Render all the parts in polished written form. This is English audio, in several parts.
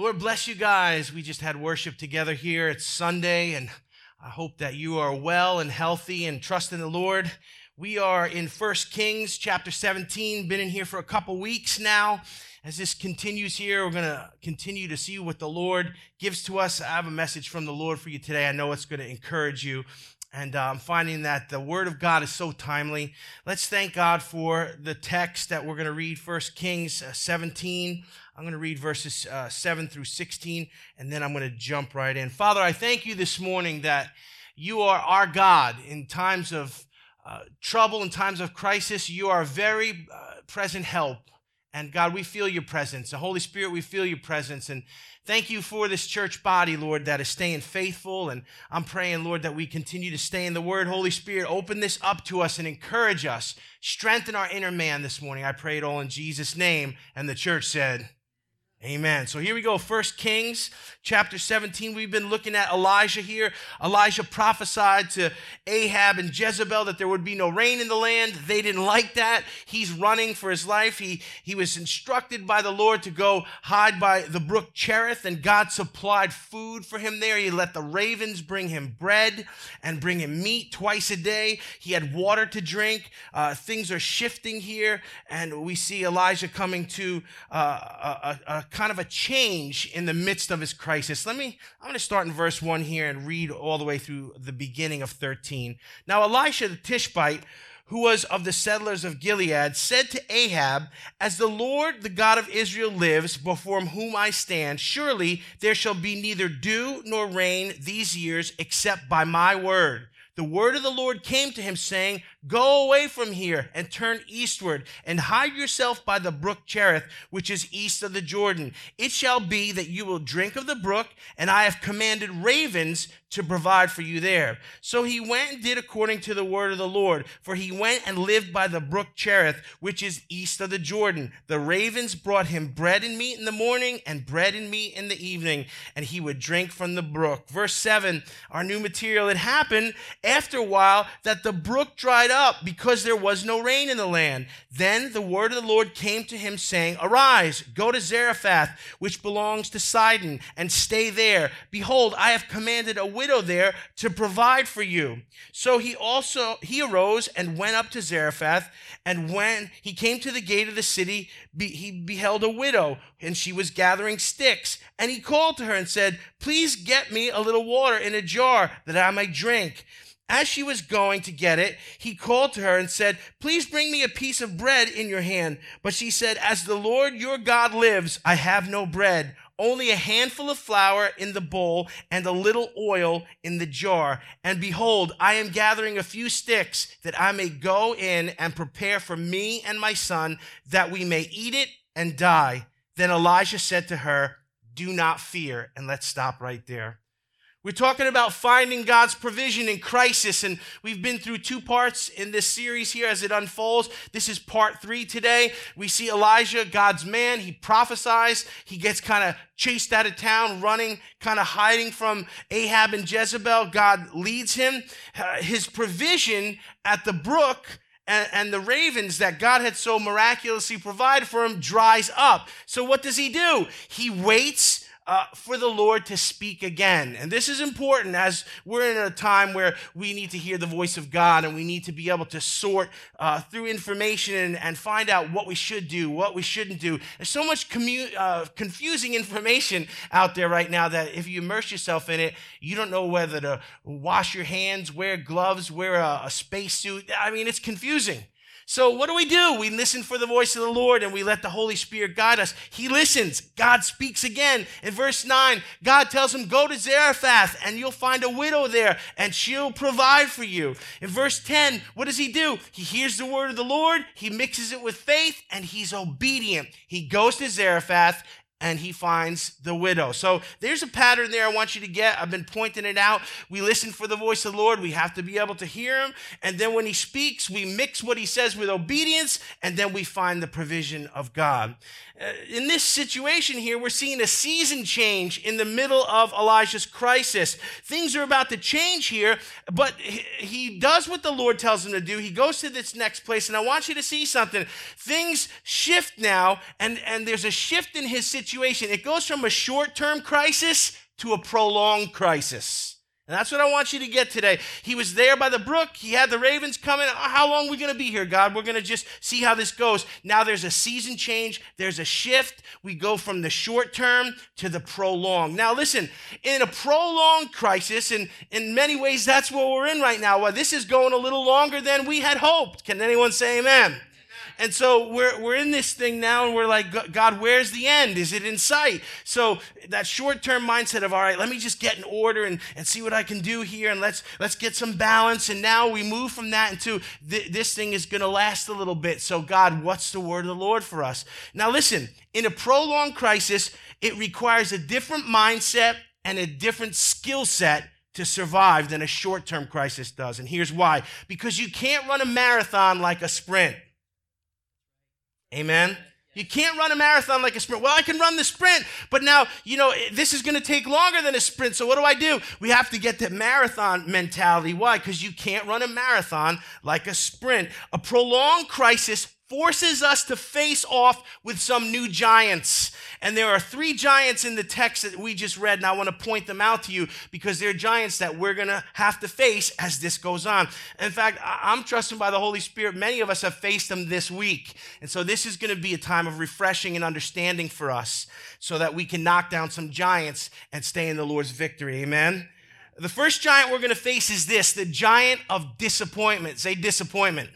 Lord bless you guys. We just had worship together here. It's Sunday, and I hope that you are well and healthy and trust in the Lord. We are in 1 Kings chapter 17, been in here for a couple weeks now. As this continues here, we're going to continue to see what the Lord gives to us. I have a message from the Lord for you today. I know it's going to encourage you. And I'm finding that the Word of God is so timely. Let's thank God for the text that we're going to read, 1 Kings 17. I'm going to read verses 7 through 16, and then I'm going to jump right in. Father, I thank you this morning that you are our God in times of trouble, in times of crisis. You are very present help. And God, we feel your presence. The Holy Spirit, we feel your presence. And thank you for this church body, Lord, that is staying faithful. And I'm praying, Lord, that we continue to stay in the Word. Holy Spirit, open this up to us and encourage us. Strengthen our inner man this morning. I pray it all in Jesus' name. And the church said, amen. So here we go, 1 Kings chapter 17. We've been looking at Elijah here. Elijah prophesied to Ahab and Jezebel that there would be no rain in the land. They didn't like that. He's running for his life. He was instructed by the Lord to go hide by the brook Cherith, and God supplied food for him there. He let the ravens bring him bread and bring him meat twice a day. He had water to drink. Things are shifting here, and we see Elijah coming to a kind of a change in the midst of his crisis. I'm going to start in verse 1 here and read all the way through the beginning of 13. Now Elisha the Tishbite, who was of the settlers of Gilead, said to Ahab, "As the Lord, the God of Israel, lives, before whom I stand, surely there shall be neither dew nor rain these years except by my word." The word of the Lord came to him, saying, "Go away from here and turn eastward and hide yourself by the brook Cherith, which is east of the Jordan. It shall be that you will drink of the brook, and I have commanded ravens to provide for you there." So he went and did according to the word of the Lord, for he went and lived by the brook Cherith, which is east of the Jordan. The ravens brought him bread and meat in the morning and bread and meat in the evening, and he would drink from the brook. Verse 7, our new material. It happened after a while that the brook dried up because there was no rain in the land. Then the word of the Lord came to him, saying, "Arise, go to Zarephath, which belongs to Sidon, and stay there. Behold, I have commanded a widow there to provide for you." So he arose and went up to Zarephath, and when he came to the gate of the city, he beheld a widow, and she was gathering sticks. And he called to her and said, "Please get me a little water in a jar that I may drink." As she was going to get it, he called to her and said, "Please bring me a piece of bread in your hand." But she said, "As the Lord your God lives, I have no bread, only a handful of flour in the bowl and a little oil in the jar. And behold, I am gathering a few sticks that I may go in and prepare for me and my son, that we may eat it and die." Then Elijah said to her, "Do not fear." And let's stop right there. We're talking about finding God's provision in crisis, and we've been through two parts in this series here as it unfolds. This is part 3 today. We see Elijah, God's man. He prophesies. He gets kind of chased out of town, running, kind of hiding from Ahab and Jezebel. God leads him. His provision at the brook and the ravens that God had so miraculously provided for him dries up. So what does he do? He waits for the Lord to speak again. And this is important as we're in a time where we need to hear the voice of God, and we need to be able to sort through information and find out what we should do, what we shouldn't do. There's so much confusing information out there right now that if you immerse yourself in it, you don't know whether to wash your hands, wear gloves, wear a spacesuit. I mean, it's confusing. So what do? We listen for the voice of the Lord, and we let the Holy Spirit guide us. He listens. God speaks again. In verse 9, God tells him, "Go to Zarephath, and you'll find a widow there, and she'll provide for you." In verse 10, what does he do? He hears the word of the Lord. He mixes it with faith, and he's obedient. He goes to Zarephath, and he finds the widow. So there's a pattern there I want you to get. I've been pointing it out. We listen for the voice of the Lord. We have to be able to hear him. And then when he speaks, we mix what he says with obedience, and then we find the provision of God. In this situation here, we're seeing a season change in the middle of Elijah's crisis. Things are about to change here, but he does what the Lord tells him to do. He goes to this next place, and I want you to see something. Things shift now, and there's a shift in his situation. situation. It goes from a short-term crisis to a prolonged crisis. And that's what I want you to get today. He was there by the brook. He had the ravens coming. How long are we going to be here, God? We're going to just see how this goes. Now there's a season change. There's a shift. We go from the short term to the prolonged. Now listen, in a prolonged crisis, and in many ways that's what we're in right now. Well, this is going a little longer than we had hoped. Can anyone say amen? And so we're in this thing now, and we're like, God, where's the end? Is it in sight? So that short-term mindset of, all right, let me just get in order and see what I can do here, and let's get some balance. And now we move from that into this thing is going to last a little bit. So God, what's the word of the Lord for us? Now listen, in a prolonged crisis, it requires a different mindset and a different skill set to survive than a short-term crisis does. And here's why. Because you can't run a marathon like a sprint. Amen. You can't run a marathon like a sprint. Well, I can run the sprint, but now, this is going to take longer than a sprint. So what do? We have to get that marathon mentality. Why? Because you can't run a marathon like a sprint. A prolonged crisis forces us to face off with some new giants. And there are three giants in the text that we just read, and I want to point them out to you because they're giants that we're going to have to face as this goes on. In fact, I'm trusting by the Holy Spirit, many of us have faced them this week. And so this is going to be a time of refreshing and understanding for us so that we can knock down some giants and stay in the Lord's victory. Amen? The first giant we're going to face is this, the giant of disappointment. Say disappointment.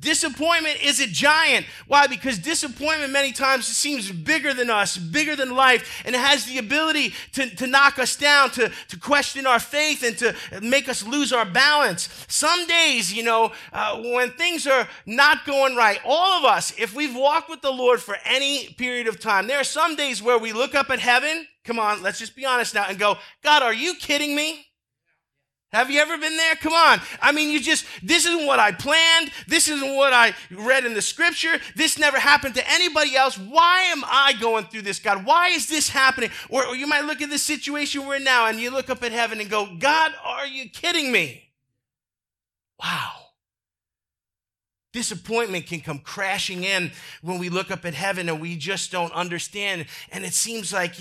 Disappointment is a giant. Why? Because disappointment many times seems bigger than us, bigger than life, and it has the ability to knock us down, to question our faith, and to make us lose our balance. Some days, when things are not going right, all of us, if we've walked with the Lord for any period of time, there are some days where we look up at heaven, come on, let's just be honest now, and go, God, are you kidding me? Have you ever been there? Come on. I mean, this isn't what I planned. This isn't what I read in the scripture. This never happened to anybody else. Why am I going through this, God? Why is this happening? Or you might look at the situation we're in now and you look up at heaven and go, God, are you kidding me? Wow. Disappointment can come crashing in when we look up at heaven and we just don't understand. And it seems like,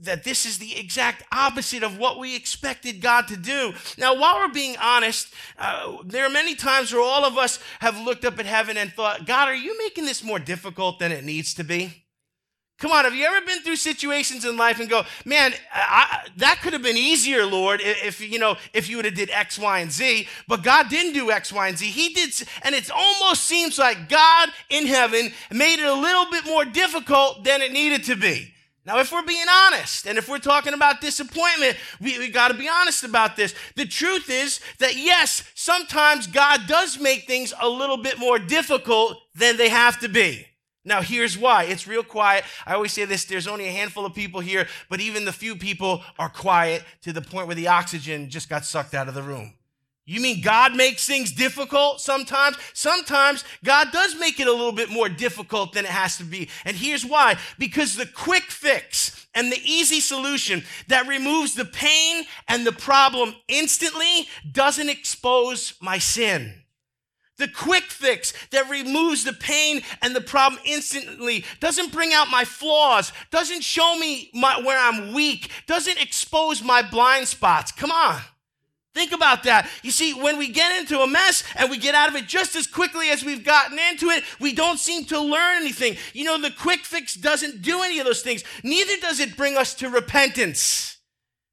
that this is the exact opposite of what we expected God to do. Now, while we're being honest, there are many times where all of us have looked up at heaven and thought, God, are you making this more difficult than it needs to be? Come on, have you ever been through situations in life and go, man, that could have been easier, Lord, if you would have did X, Y, and Z, but God didn't do X, Y, and Z. He did, and it almost seems like God in heaven made it a little bit more difficult than it needed to be. Now, if we're being honest, and if we're talking about disappointment, we got to be honest about this. The truth is that, yes, sometimes God does make things a little bit more difficult than they have to be. Now, here's why. It's real quiet. I always say this, there's only a handful of people here, but even the few people are quiet to the point where the oxygen just got sucked out of the room. You mean God makes things difficult sometimes? Sometimes God does make it a little bit more difficult than it has to be. And here's why. Because the quick fix and the easy solution that removes the pain and the problem instantly doesn't expose my sin. The quick fix that removes the pain and the problem instantly doesn't bring out my flaws, doesn't show me where I'm weak, doesn't expose my blind spots. Come on. Think about that. You see, when we get into a mess and we get out of it just as quickly as we've gotten into it, we don't seem to learn anything. The quick fix doesn't do any of those things. Neither does it bring us to repentance.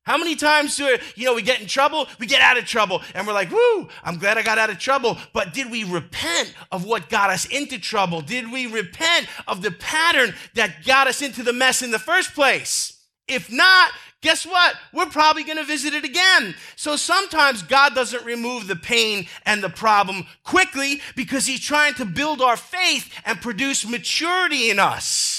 How many times we get in trouble, we get out of trouble, and we're like, woo, I'm glad I got out of trouble. But did we repent of what got us into trouble? Did we repent of the pattern that got us into the mess in the first place? If not, guess what? We're probably going to visit it again. So sometimes God doesn't remove the pain and the problem quickly because he's trying to build our faith and produce maturity in us.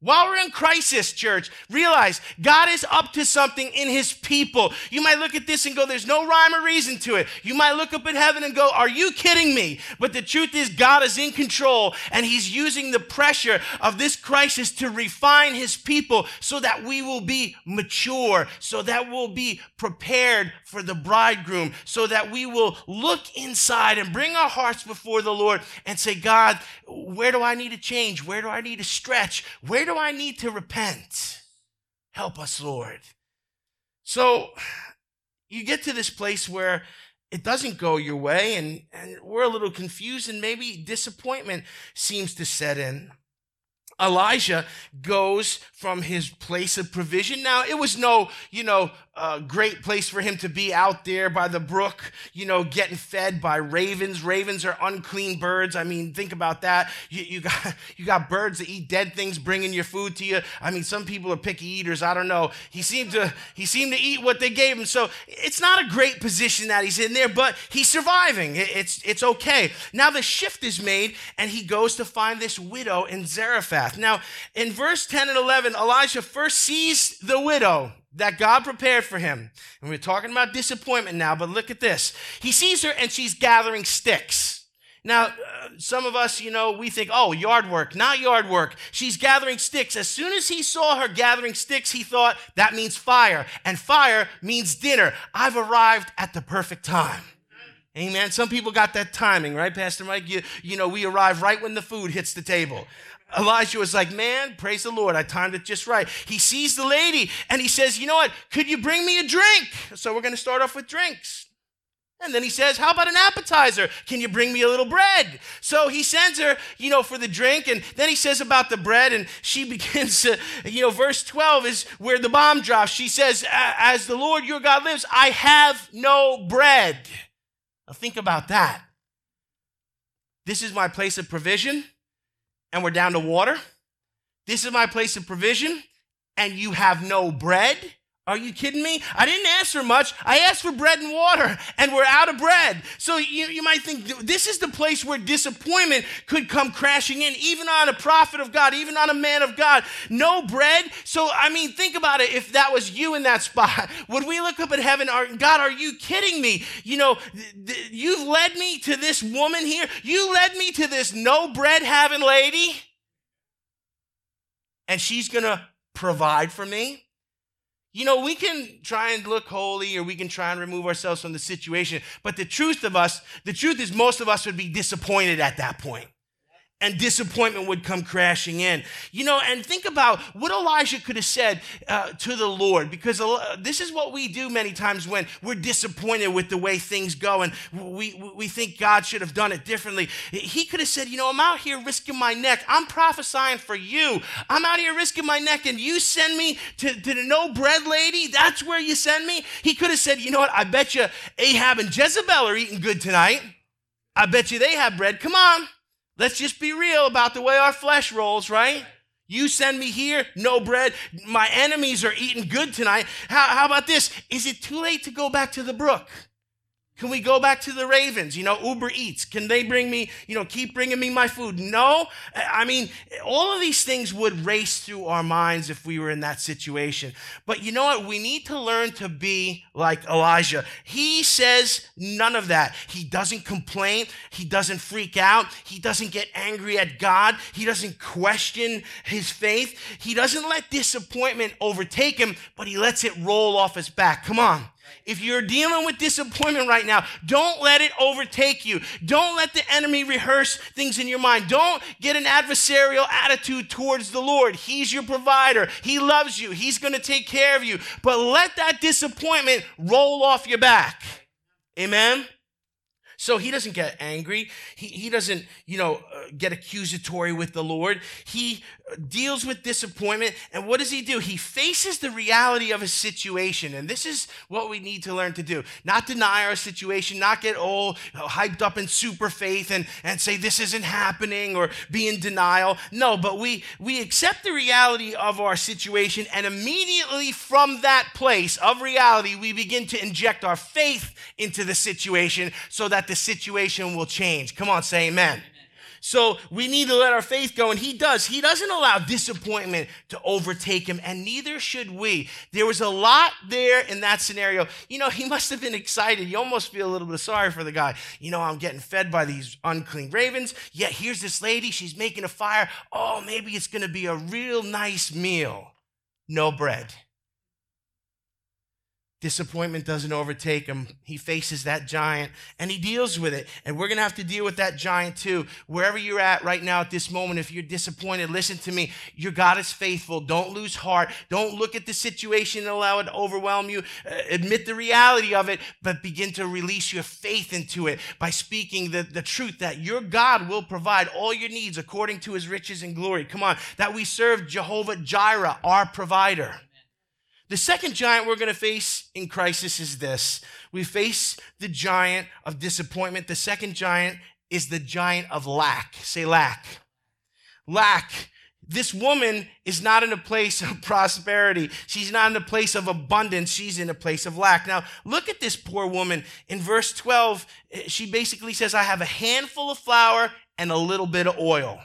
While we're in crisis, church, realize God is up to something in his people. You might look at this and go, there's no rhyme or reason to it. You might look up at heaven and go, are you kidding me? But the truth is God is in control, and he's using the pressure of this crisis to refine his people so that we will be mature, so that we'll be prepared for the bridegroom, so that we will look inside and bring our hearts before the Lord and say, God, where do I need to change? Where do I need to stretch? Where do do I need to repent? Help us, Lord. So you get to this place where it doesn't go your way, and we're a little confused, and maybe disappointment seems to set in. Elijah goes from his place of provision. Now, it was no, great place for him to be out there by the brook, getting fed by ravens. Ravens are unclean birds. I mean, think about that. You got birds that eat dead things bringing your food to you. I mean, some people are picky eaters. I don't know. He seemed to eat what they gave him. So it's not a great position that he's in there, but he's surviving. It's okay. Now the shift is made, and he goes to find this widow in Zarephath. Now, in verse 10 and 11, Elijah first sees the widow that God prepared for him. And we're talking about disappointment now, but look at this. He sees her, and she's gathering sticks. Now, some of us, we think, oh, yard work, not yard work. She's gathering sticks. As soon as he saw her gathering sticks, he thought, that means fire, and fire means dinner. I've arrived at the perfect time. Amen. Some people got that timing, right, Pastor Mike? We arrive right when the food hits the table. Elijah was like, man, praise the Lord, I timed it just right. He sees the lady, and he says, you know what, could you bring me a drink? So we're going to start off with drinks. And then he says, how about an appetizer? Can you bring me a little bread? So he sends her, for the drink, and then he says about the bread, and she begins to, verse 12 is where the bomb drops. She says, as the Lord your God lives, I have no bread. Now think about that. This is my place of provision. And we're down to water. This is my place of provision, and you have no bread? Are you kidding me? I didn't ask for much. I asked for bread and water, and we're out of bread. So you might think this is the place where disappointment could come crashing in, even on a prophet of God, even on a man of God. No bread? So, think about it. If that was you in that spot, would we look up at heaven? God, are you kidding me? You've led me to this woman here. You led me to this no bread having lady, and she's going to provide for me? We can try and look holy, or we can try and remove ourselves from the situation. But the truth is most of us would be disappointed at that point. And disappointment would come crashing in. And think about what Elijah could have said to the Lord, because this is what we do many times when we're disappointed with the way things go, and we think God should have done it differently. He could have said, I'm out here risking my neck. I'm prophesying for you. I'm out here risking my neck, and you send me to the no bread lady? That's where you send me? He could have said, I bet you Ahab and Jezebel are eating good tonight. I bet you they have bread. Come on. Let's just be real about the way our flesh rolls, right? You send me here, no bread. My enemies are eating good tonight. How about this? Is it too late to go back to the brook? Can we go back to the ravens? Uber Eats. Can they bring me, keep bringing me my food? No. All of these things would race through our minds if we were in that situation. But you know what? We need to learn to be like Elijah. He says none of that. He doesn't complain. He doesn't freak out. He doesn't get angry at God. He doesn't question his faith. He doesn't let disappointment overtake him, but he lets it roll off his back. Come on. If you're dealing with disappointment right now, don't let it overtake you. Don't let the enemy rehearse things in your mind. Don't get an adversarial attitude towards the Lord. He's your provider. He loves you. He's going to take care of you. But let that disappointment roll off your back. Amen? So he doesn't get angry. He doesn't, get accusatory with the Lord. He deals with disappointment. And what does he do? He faces the reality of his situation. And this is what we need to learn to do. Not deny our situation, not get all hyped up in super faith and say this isn't happening or be in denial. No, but we accept the reality of our situation, and immediately from that place of reality, we begin to inject our faith into the situation so that the situation will change. Come on, say amen. So we need to let our faith go, and he does. He doesn't allow disappointment to overtake him, and neither should we. There was a lot there in that scenario. He must have been excited. You almost feel a little bit sorry for the guy. I'm getting fed by these unclean ravens, yet here's this lady. She's making a fire. Oh, maybe it's going to be a real nice meal. No bread. Disappointment doesn't overtake him. He faces that giant and he deals with it. And we're going to have to deal with that giant too. Wherever you're at right now at this moment, if you're disappointed, listen to me. Your God is faithful. Don't lose heart. Don't look at the situation and allow it to overwhelm you. Admit the reality of it, but begin to release your faith into it by speaking the truth that your God will provide all your needs according to his riches and glory. Come on, that we serve Jehovah Jireh, our provider. The second giant we're going to face in crisis is this. We face the giant of disappointment. The second giant is the giant of lack. Say lack. Lack. This woman is not in a place of prosperity. She's not in a place of abundance. She's in a place of lack. Now, look at this poor woman. In verse 12, she basically says, I have a handful of flour and a little bit of oil.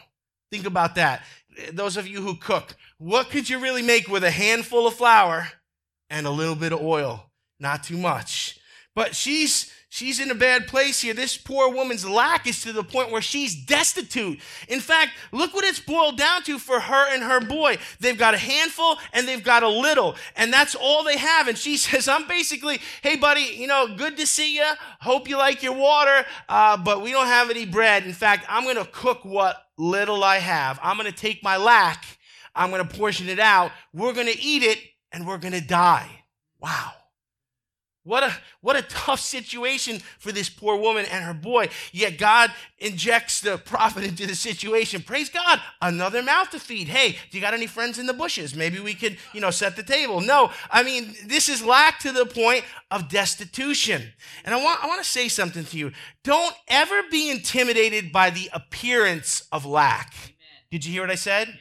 Think about that. Those of you who cook, what could you really make with a handful of flour and a little bit of oil? Not too much. But she's in a bad place here. This poor woman's lack is to the point where she's destitute. In fact, look what it's boiled down to for her and her boy. They've got a handful and they've got a little, and that's all they have. And she says, I'm basically, hey, buddy, good to see you. Hope you like your water, but we don't have any bread. In fact, I'm going to cook what little I have. I'm going to take my lack. I'm going to portion it out. We're going to eat it and we're going to die. Wow. What a tough situation for this poor woman and her boy. Yet God injects the prophet into the situation. Praise God, another mouth to feed. Hey, do you got any friends in the bushes? Maybe we could, set the table. No, I mean, this is lack to the point of destitution. And I want to say something to you. Don't ever be intimidated by the appearance of lack. Amen. Did you hear what I said? Yeah.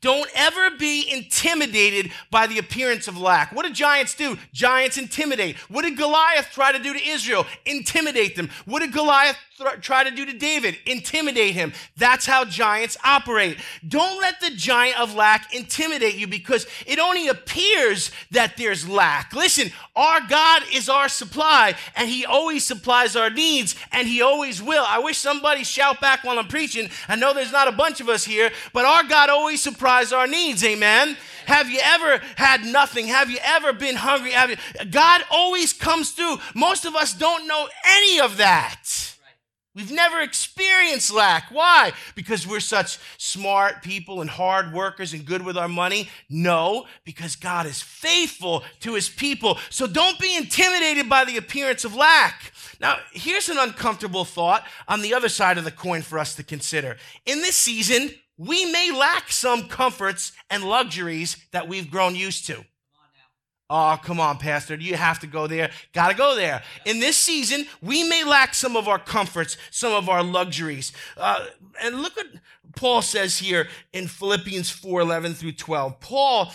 Don't ever be intimidated by the appearance of lack. What did giants do? Giants intimidate. What did Goliath try to do to Israel? Intimidate them. What did Goliath try to do to David? Intimidate him. That's how giants operate. Don't let the giant of lack intimidate you, because it only appears that there's lack. Listen, our God is our supply, and he always supplies our needs, and he always will. I wish somebody shout back while I'm preaching. I know there's not a bunch of us here, but our God always supplies our needs. Amen. Have you ever had nothing? Have you ever been hungry? God always comes through. Most of us don't know any of that. We've never experienced lack. Why? Because we're such smart people and hard workers and good with our money? No, because God is faithful to his people. So don't be intimidated by the appearance of lack. Now, here's an uncomfortable thought on the other side of the coin for us to consider. In this season, we may lack some comforts and luxuries that we've grown used to. Oh, come on, Pastor. You have to go there. Got to go there. In this season, we may lack some of our comforts, some of our luxuries. And look what Paul says here in Philippians 4:11 through 12. Paul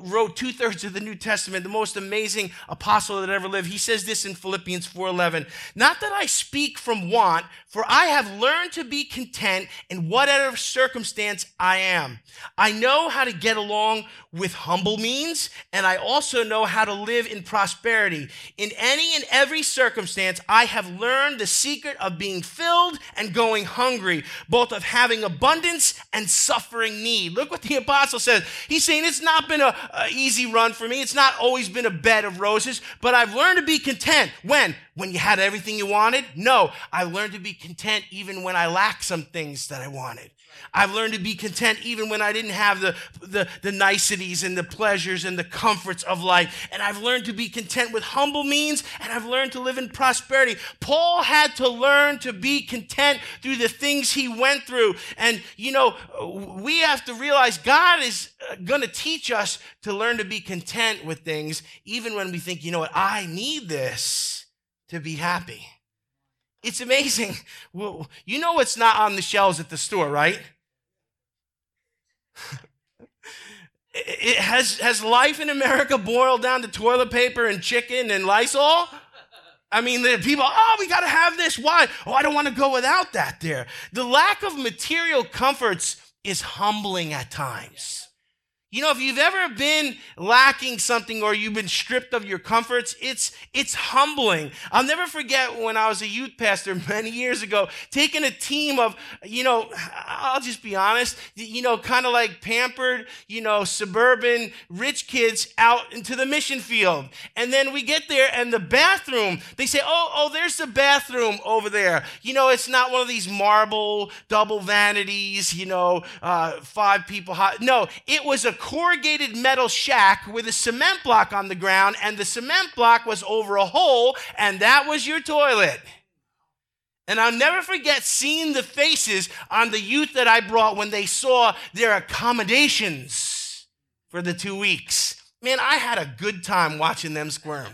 wrote 2/3 of the New Testament, the most amazing apostle that ever lived. He says this in Philippians 4:11. Not that I speak from want, for I have learned to be content in whatever circumstance I am. I know how to get along with humble means, and I also know how to live in prosperity. In any and every circumstance, I have learned the secret of being filled and going hungry, both of having abundance and suffering need. Look what the apostle says. He's saying it's not been an easy run for me. It's not always been a bed of roses, but I've learned to be content. When you had everything you wanted? No, I learned to be content even when I lacked some things that I wanted. I've learned to be content even when I didn't have the niceties and the pleasures and the comforts of life. And I've learned to be content with humble means, and I've learned to live in prosperity. Paul had to learn to be content through the things he went through. And, we have to realize God is going to teach us to learn to be content with things, even when we think, I need this to be happy. It's amazing. Well, it's not on the shelves at the store, right? It has life in America boiled down to toilet paper and chicken and Lysol? I mean, the people, we got to have this. Why? I don't want to go without that there. The lack of material comforts is humbling at times. You know, if you've ever been lacking something or you've been stripped of your comforts, it's humbling. I'll never forget when I was a youth pastor many years ago, taking a team of, I'll just be honest, kind of like pampered, suburban rich kids out into the mission field. And then we get there and the bathroom, they say, oh, there's the bathroom over there. It's not one of these marble double vanities, 5 people hot. No, it was a corrugated metal shack with a cement block on the ground, and the cement block was over a hole, and that was your toilet. And I'll never forget seeing the faces on the youth that I brought when they saw their accommodations for the 2 weeks. Man, I had a good time watching them squirm.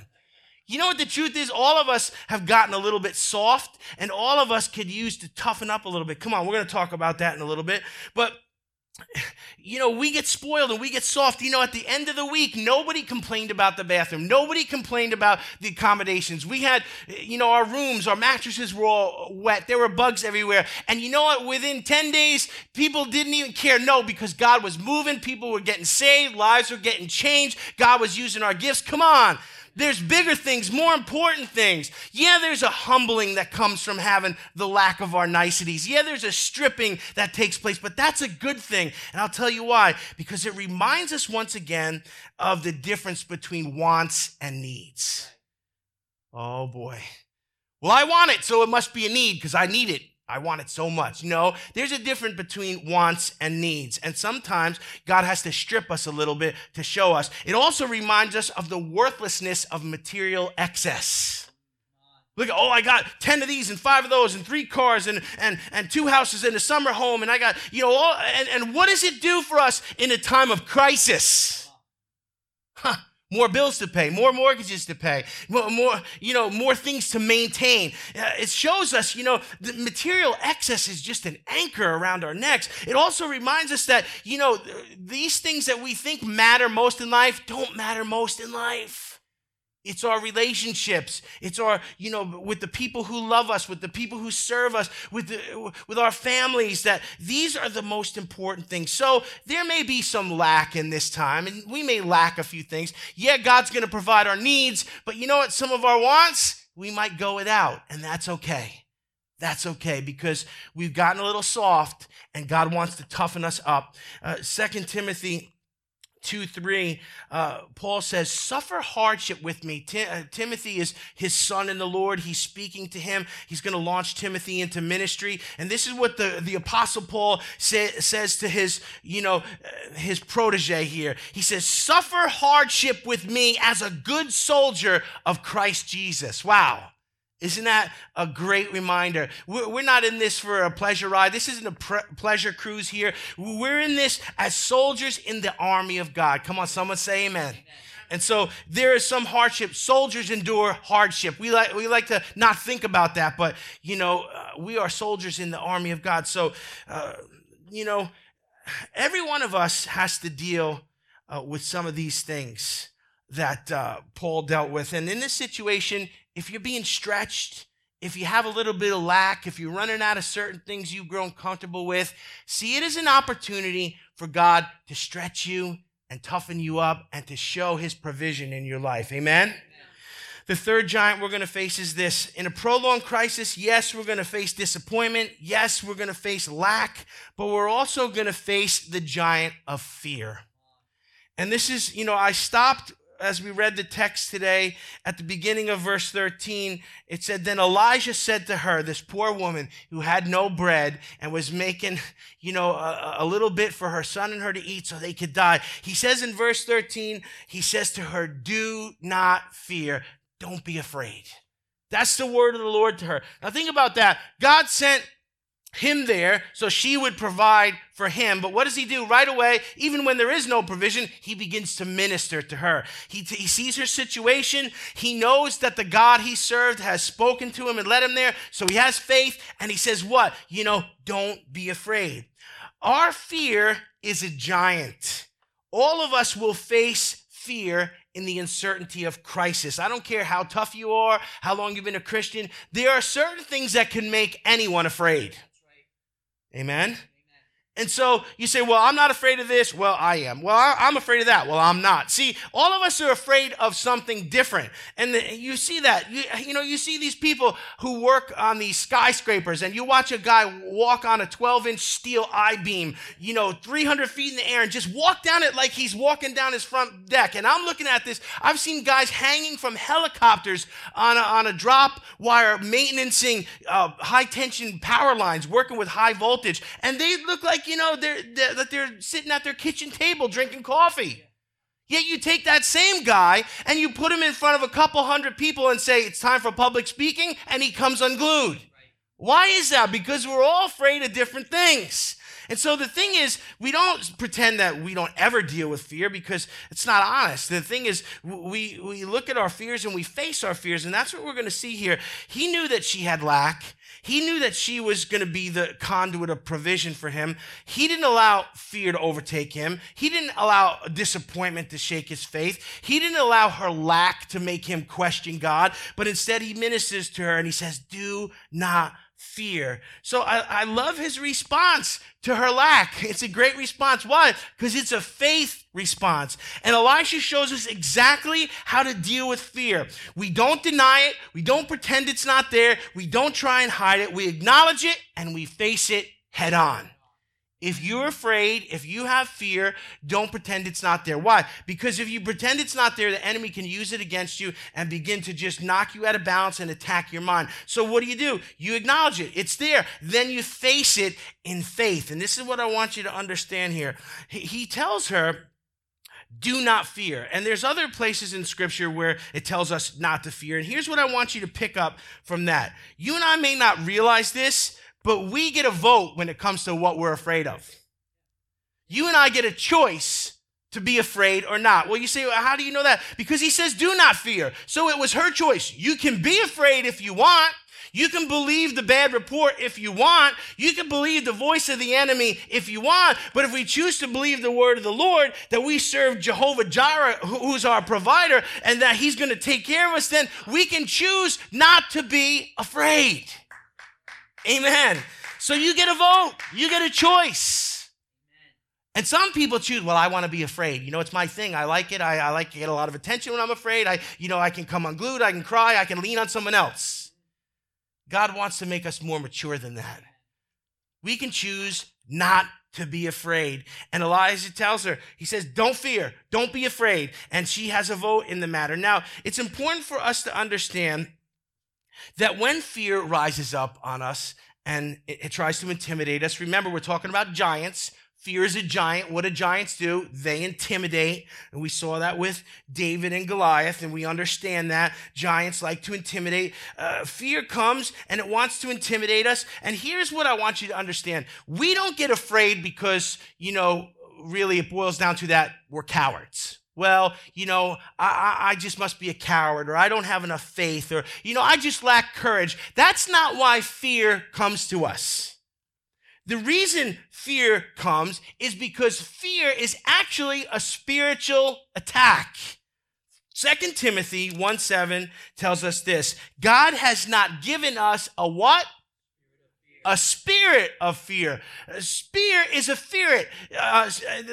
You know what the truth is? All of us have gotten a little bit soft, and all of us could use to toughen up a little bit. Come on, we're going to talk about that in a little bit. But we get spoiled and we get soft. At the end of the week, nobody complained about the bathroom. Nobody complained about the accommodations. We had, our rooms, our mattresses were all wet. There were bugs everywhere. And you know what? Within 10 days, people didn't even care. No, because God was moving. People were getting saved. Lives were getting changed. God was using our gifts. Come on. There's bigger things, more important things. Yeah, there's a humbling that comes from having the lack of our niceties. Yeah, there's a stripping that takes place, but that's a good thing. And I'll tell you why, because it reminds us once again of the difference between wants and needs. Oh boy. Well, I want it, so it must be a need because I need it. I want it so much. No, there's a difference between wants and needs. And sometimes God has to strip us a little bit to show us. It also reminds us of the worthlessness of material excess. Look, I got 10 of these and 5 of those and 3 cars and 2 houses and a summer home. And I got, and what does it do for us in a time of crisis? More bills to pay, more mortgages to pay, more things to maintain. It shows us, the material excess is just an anchor around our necks. It also reminds us that, these things that we think matter most in life don't matter most in life. It's our relationships. It's our, with the people who love us, with the people who serve us, with our families, that these are the most important things. So there may be some lack in this time, and we may lack a few things. Yeah, God's going to provide our needs, but you know what? Some of our wants, we might go without, and that's okay. That's okay, because we've gotten a little soft, and God wants to toughen us up. 2 Timothy 2:3, Paul says, suffer hardship with me. Timothy is his son in the Lord. He's speaking to him. He's going to launch Timothy into ministry. And this is what the Apostle Paul says to his, his protege here. He says, suffer hardship with me as a good soldier of Christ Jesus. Wow. Isn't that a great reminder? We're not in this for a pleasure ride. This isn't a pleasure cruise here. We're in this as soldiers in the army of God. Come on, someone say amen. And so there is some hardship. Soldiers endure hardship. We like to not think about that, but, we are soldiers in the army of God. So, every one of us has to deal with some of these things that Paul dealt with. And in this situation, if you're being stretched, if you have a little bit of lack, if you're running out of certain things you've grown comfortable with, see it as an opportunity for God to stretch you and toughen you up and to show his provision in your life. Amen? Amen. The third giant we're going to face is this. In a prolonged crisis, yes, we're going to face disappointment. Yes, we're going to face lack, but we're also going to face the giant of fear. And this is, I stopped as we read the text today, at the beginning of verse 13, it said, then Elijah said to her, this poor woman who had no bread and was making, a little bit for her son and her to eat so they could die. He says in verse 13, he says to her, do not fear. Don't be afraid. That's the word of the Lord to her. Now think about that. God sent him there so she would provide for him. But what does he do right away? Even when there is no provision, he begins to minister to her. He sees her situation. He knows that the God he served has spoken to him and led him there. So he has faith. And he says what? Don't be afraid. Our fear is a giant. All of us will face fear in the uncertainty of crisis. I don't care how tough you are, how long you've been a Christian. There are certain things that can make anyone afraid. Amen? Amen. And so you say, well, I'm not afraid of this. Well, I am. Well, I'm afraid of that. Well, I'm not. See, all of us are afraid of something different. And you see that. You see these people who work on these skyscrapers, and you watch a guy walk on a 12-inch steel I-beam, 300 feet in the air, and just walk down it like he's walking down his front deck. And I'm looking at this. I've seen guys hanging from helicopters on a drop wire, maintenancing high-tension power lines, working with high voltage. And they look like they're sitting at their kitchen table drinking coffee. Yet you take that same guy and you put him in front of a couple hundred people and say, it's time for public speaking, and he comes unglued. Right. Why is that? Because we're all afraid of different things. And so the thing is, we don't pretend that we don't ever deal with fear, because it's not honest. The thing is, we look at our fears and we face our fears, and that's what we're going to see here. He knew that she had lack. He knew that she was going to be the conduit of provision for him. He didn't allow fear to overtake him. He didn't allow disappointment to shake his faith. He didn't allow her lack to make him question God, but instead he ministers to her and he says, do not fear. So I love his response to her lack. It's a great response. Why? Because it's a faith response. And Elisha shows us exactly how to deal with fear. We don't deny it. We don't pretend it's not there. We don't try and hide it. We acknowledge it and we face it head on. If you're afraid, if you have fear, don't pretend it's not there. Why? Because if you pretend it's not there, the enemy can use it against you and begin to just knock you out of balance and attack your mind. So what do? You acknowledge it. It's there. Then you face it in faith. And this is what I want you to understand here. He tells her, do not fear. And there's other places in Scripture where it tells us not to fear. And here's what I want you to pick up from that. You and I may not realize this, but we get a vote when it comes to what we're afraid of. You and I get a choice to be afraid or not. Well, you say, well, how do you know that? Because he says, do not fear. So it was her choice. You can be afraid if you want. You can believe the bad report if you want. You can believe the voice of the enemy if you want. But if we choose to believe the word of the Lord, that we serve Jehovah Jireh, who's our provider, and that he's going to take care of us, then we can choose not to be afraid. Amen. So you get a vote. You get a choice. Amen. And some people choose, well, I want to be afraid. It's my thing. I like it. I like to get a lot of attention when I'm afraid. I can come unglued. I can cry. I can lean on someone else. God wants to make us more mature than that. We can choose not to be afraid. And Elisha tells her, he says, don't fear. Don't be afraid. And she has a vote in the matter. Now, it's important for us to understand that when fear rises up on us and it tries to intimidate us, remember, we're talking about giants. Fear is a giant. What do giants do? They intimidate. And we saw that with David and Goliath, and we understand that. Giants like to intimidate. Fear comes, and it wants to intimidate us. And here's what I want you to understand. We don't get afraid because, really it boils down to that we're cowards. Well, I just must be a coward, or I don't have enough faith, or, I just lack courage. That's not why fear comes to us. The reason fear comes is because fear is actually a spiritual attack. 2 Timothy 1:7 tells us this: God has not given us a what? A spirit of fear. A spirit is a spirit.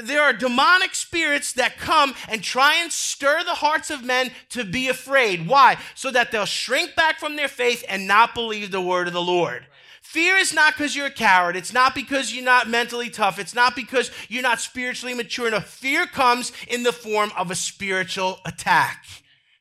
There are demonic spirits that come and try and stir the hearts of men to be afraid. Why? So that they'll shrink back from their faith and not believe the word of the Lord. Fear is not because you're a coward. It's not because you're not mentally tough. It's not because you're not spiritually mature enough. Fear comes in the form of a spiritual attack.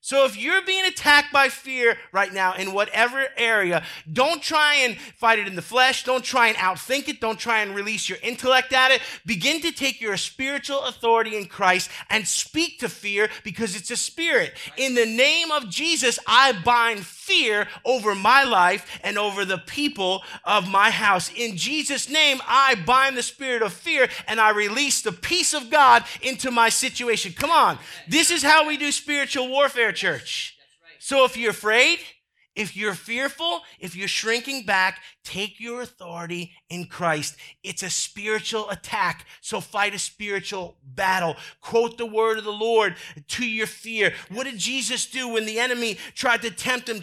So if you're being attacked by fear right now in whatever area, don't try and fight it in the flesh. Don't try and outthink it. Don't try and release your intellect at it. Begin to take your spiritual authority in Christ and speak to fear, because it's a spirit. In the name of Jesus, I bind fear over my life and over the people of my house. In Jesus' name, I bind the spirit of fear and I release the peace of God into my situation. Come on. This is how we do spiritual warfare, church. That's right. So if you're afraid, If you're fearful, if you're shrinking back, take your authority in Christ. It's a spiritual attack, so fight a spiritual battle. Quote the word of the Lord to your fear. What did Jesus do when the enemy tried to tempt him,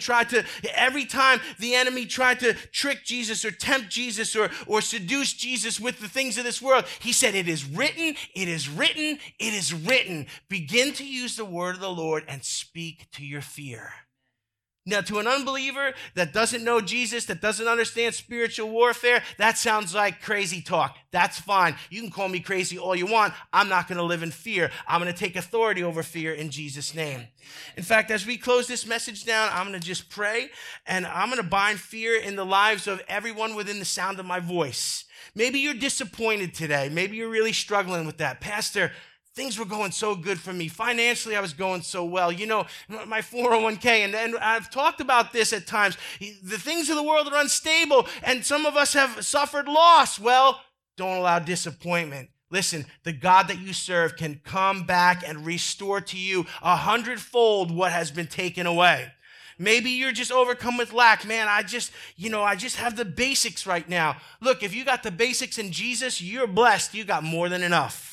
every time the enemy tried to trick Jesus or tempt Jesus or seduce Jesus with the things of this world? He said, it is written, it is written, it is written. Begin to use the word of the Lord and speak to your fear. Now, to an unbeliever that doesn't know Jesus, that doesn't understand spiritual warfare, that sounds like crazy talk. That's fine. You can call me crazy all you want. I'm not going to live in fear. I'm going to take authority over fear in Jesus' name. In fact, as we close this message down, I'm going to just pray, and I'm going to bind fear in the lives of everyone within the sound of my voice. Maybe you're disappointed today. Maybe you're really struggling with that. Pastor, things were going so good for me. Financially, I was going so well. You know, my 401k, and I've talked about this at times. The things of the world are unstable, and some of us have suffered loss. Well, don't allow disappointment. Listen, the God that you serve can come back and restore to you 100-fold what has been taken away. Maybe you're just overcome with lack. Man, I just have the basics right now. Look, if you got the basics in Jesus, you're blessed. You got more than enough.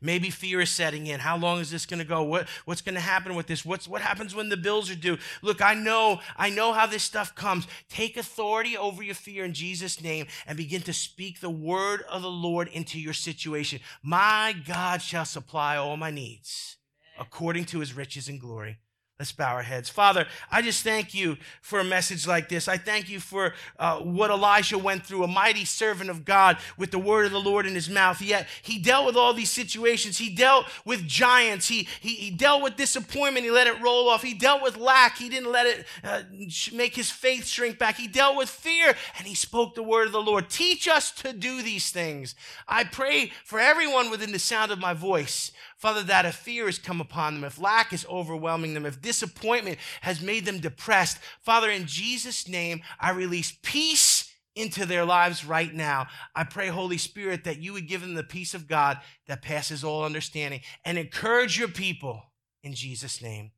Maybe fear is setting in. How long is this going to go? What's going to happen with this? What happens when the bills are due? Look, I know how this stuff comes. Take authority over your fear in Jesus' name and begin to speak the word of the Lord into your situation. My God shall supply all my needs according to his riches and glory. Let's bow our heads. Father, I just thank you for a message like this. I thank you for what Elijah went through, a mighty servant of God with the word of the Lord in his mouth. Yet he dealt with all these situations. He dealt with giants. He dealt with disappointment. He let it roll off. He dealt with lack. He didn't let it make his faith shrink back. He dealt with fear, and he spoke the word of the Lord. Teach us to do these things. I pray for everyone within the sound of my voice, Father, that if fear has come upon them, if lack is overwhelming them, if disappointment has made them depressed, Father, in Jesus' name, I release peace into their lives right now. I pray, Holy Spirit, that you would give them the peace of God that passes all understanding, and encourage your people in Jesus' name.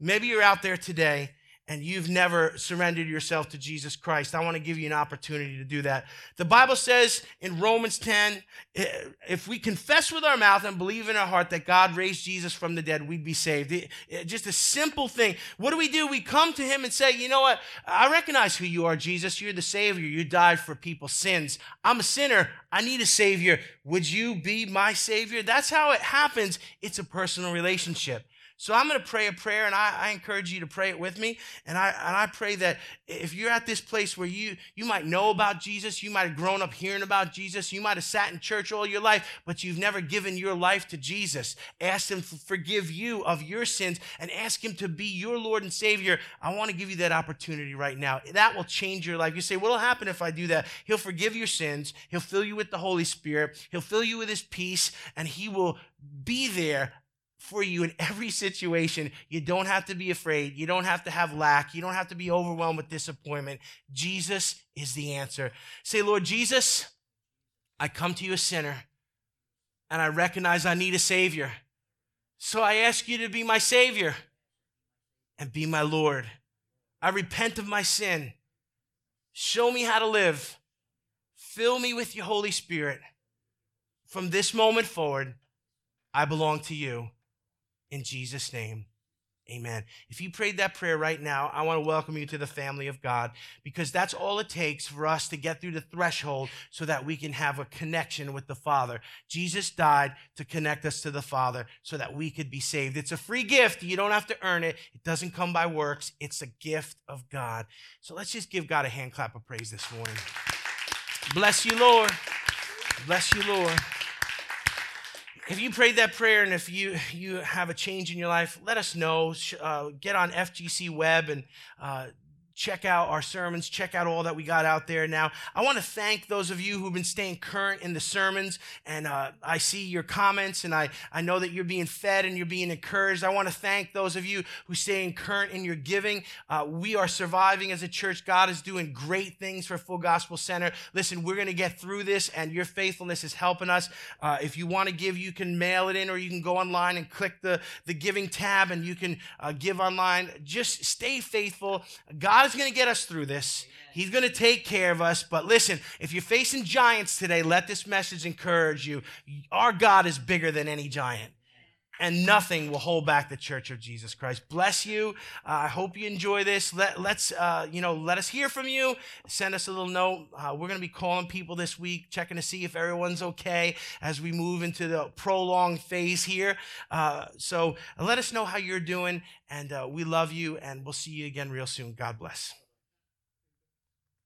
Maybe you're out there today and you've never surrendered yourself to Jesus Christ. I want to give you an opportunity to do that. The Bible says in Romans 10, if we confess with our mouth and believe in our heart that God raised Jesus from the dead, we'd be saved. Just a simple thing. What do? We come to him and say, you know what? I recognize who you are, Jesus. You're the Savior. You died for people's sins. I'm a sinner. I need a Savior. Would you be my Savior? That's how it happens. It's a personal relationship. So I'm going to pray a prayer, and I encourage you to pray it with me. And I pray that if you're at this place where you might know about Jesus, you might have grown up hearing about Jesus, you might have sat in church all your life, but you've never given your life to Jesus, ask him to forgive you of your sins and ask him to be your Lord and Savior. I want to give you that opportunity right now. That will change your life. You say, what'll happen if I do that? He'll forgive your sins. He'll fill you with the Holy Spirit. He'll fill you with his peace, and he will be there for you in every situation. You don't have to be afraid. You don't have to have lack. You don't have to be overwhelmed with disappointment. Jesus is the answer. Say, Lord Jesus, I come to you a sinner, and I recognize I need a Savior. So I ask you to be my Savior and be my Lord. I repent of my sin. Show me how to live. Fill me with your Holy Spirit. From this moment forward, I belong to you. In Jesus' name, amen. If you prayed that prayer right now, I want to welcome you to the family of God, because that's all it takes for us to get through the threshold so that we can have a connection with the Father. Jesus died to connect us to the Father so that we could be saved. It's a free gift. You don't have to earn it. It doesn't come by works. It's a gift of God. So let's just give God a hand clap of praise this morning. Bless you, Lord. Bless you, Lord. If you prayed that prayer, and if you have a change in your life, let us know. Get on FGC Web and Check out our sermons. Check out all that we got out there now. I want to thank those of you who've been staying current in the sermons, and I see your comments, and I know that you're being fed and you're being encouraged. I want to thank those of you who stay current in your giving. We are surviving as a church. God is doing great things for Full Gospel Center. Listen, we're going to get through this, and your faithfulness is helping us. If you want to give, you can mail it in, or you can go online and click the giving tab, and you can give online. Just stay faithful. God is going to get us through this. He's going to take care of us. But listen, if you're facing giants today, let this message encourage you. Our God is bigger than any giant, and nothing will hold back the Church of Jesus Christ. Bless you. I hope you enjoy this. Let us hear from you. Send us a little note. We're going to be calling people this week, checking to see if everyone's okay as we move into the prolonged phase here. So let us know how you're doing, and we love you, and we'll see you again real soon. God bless.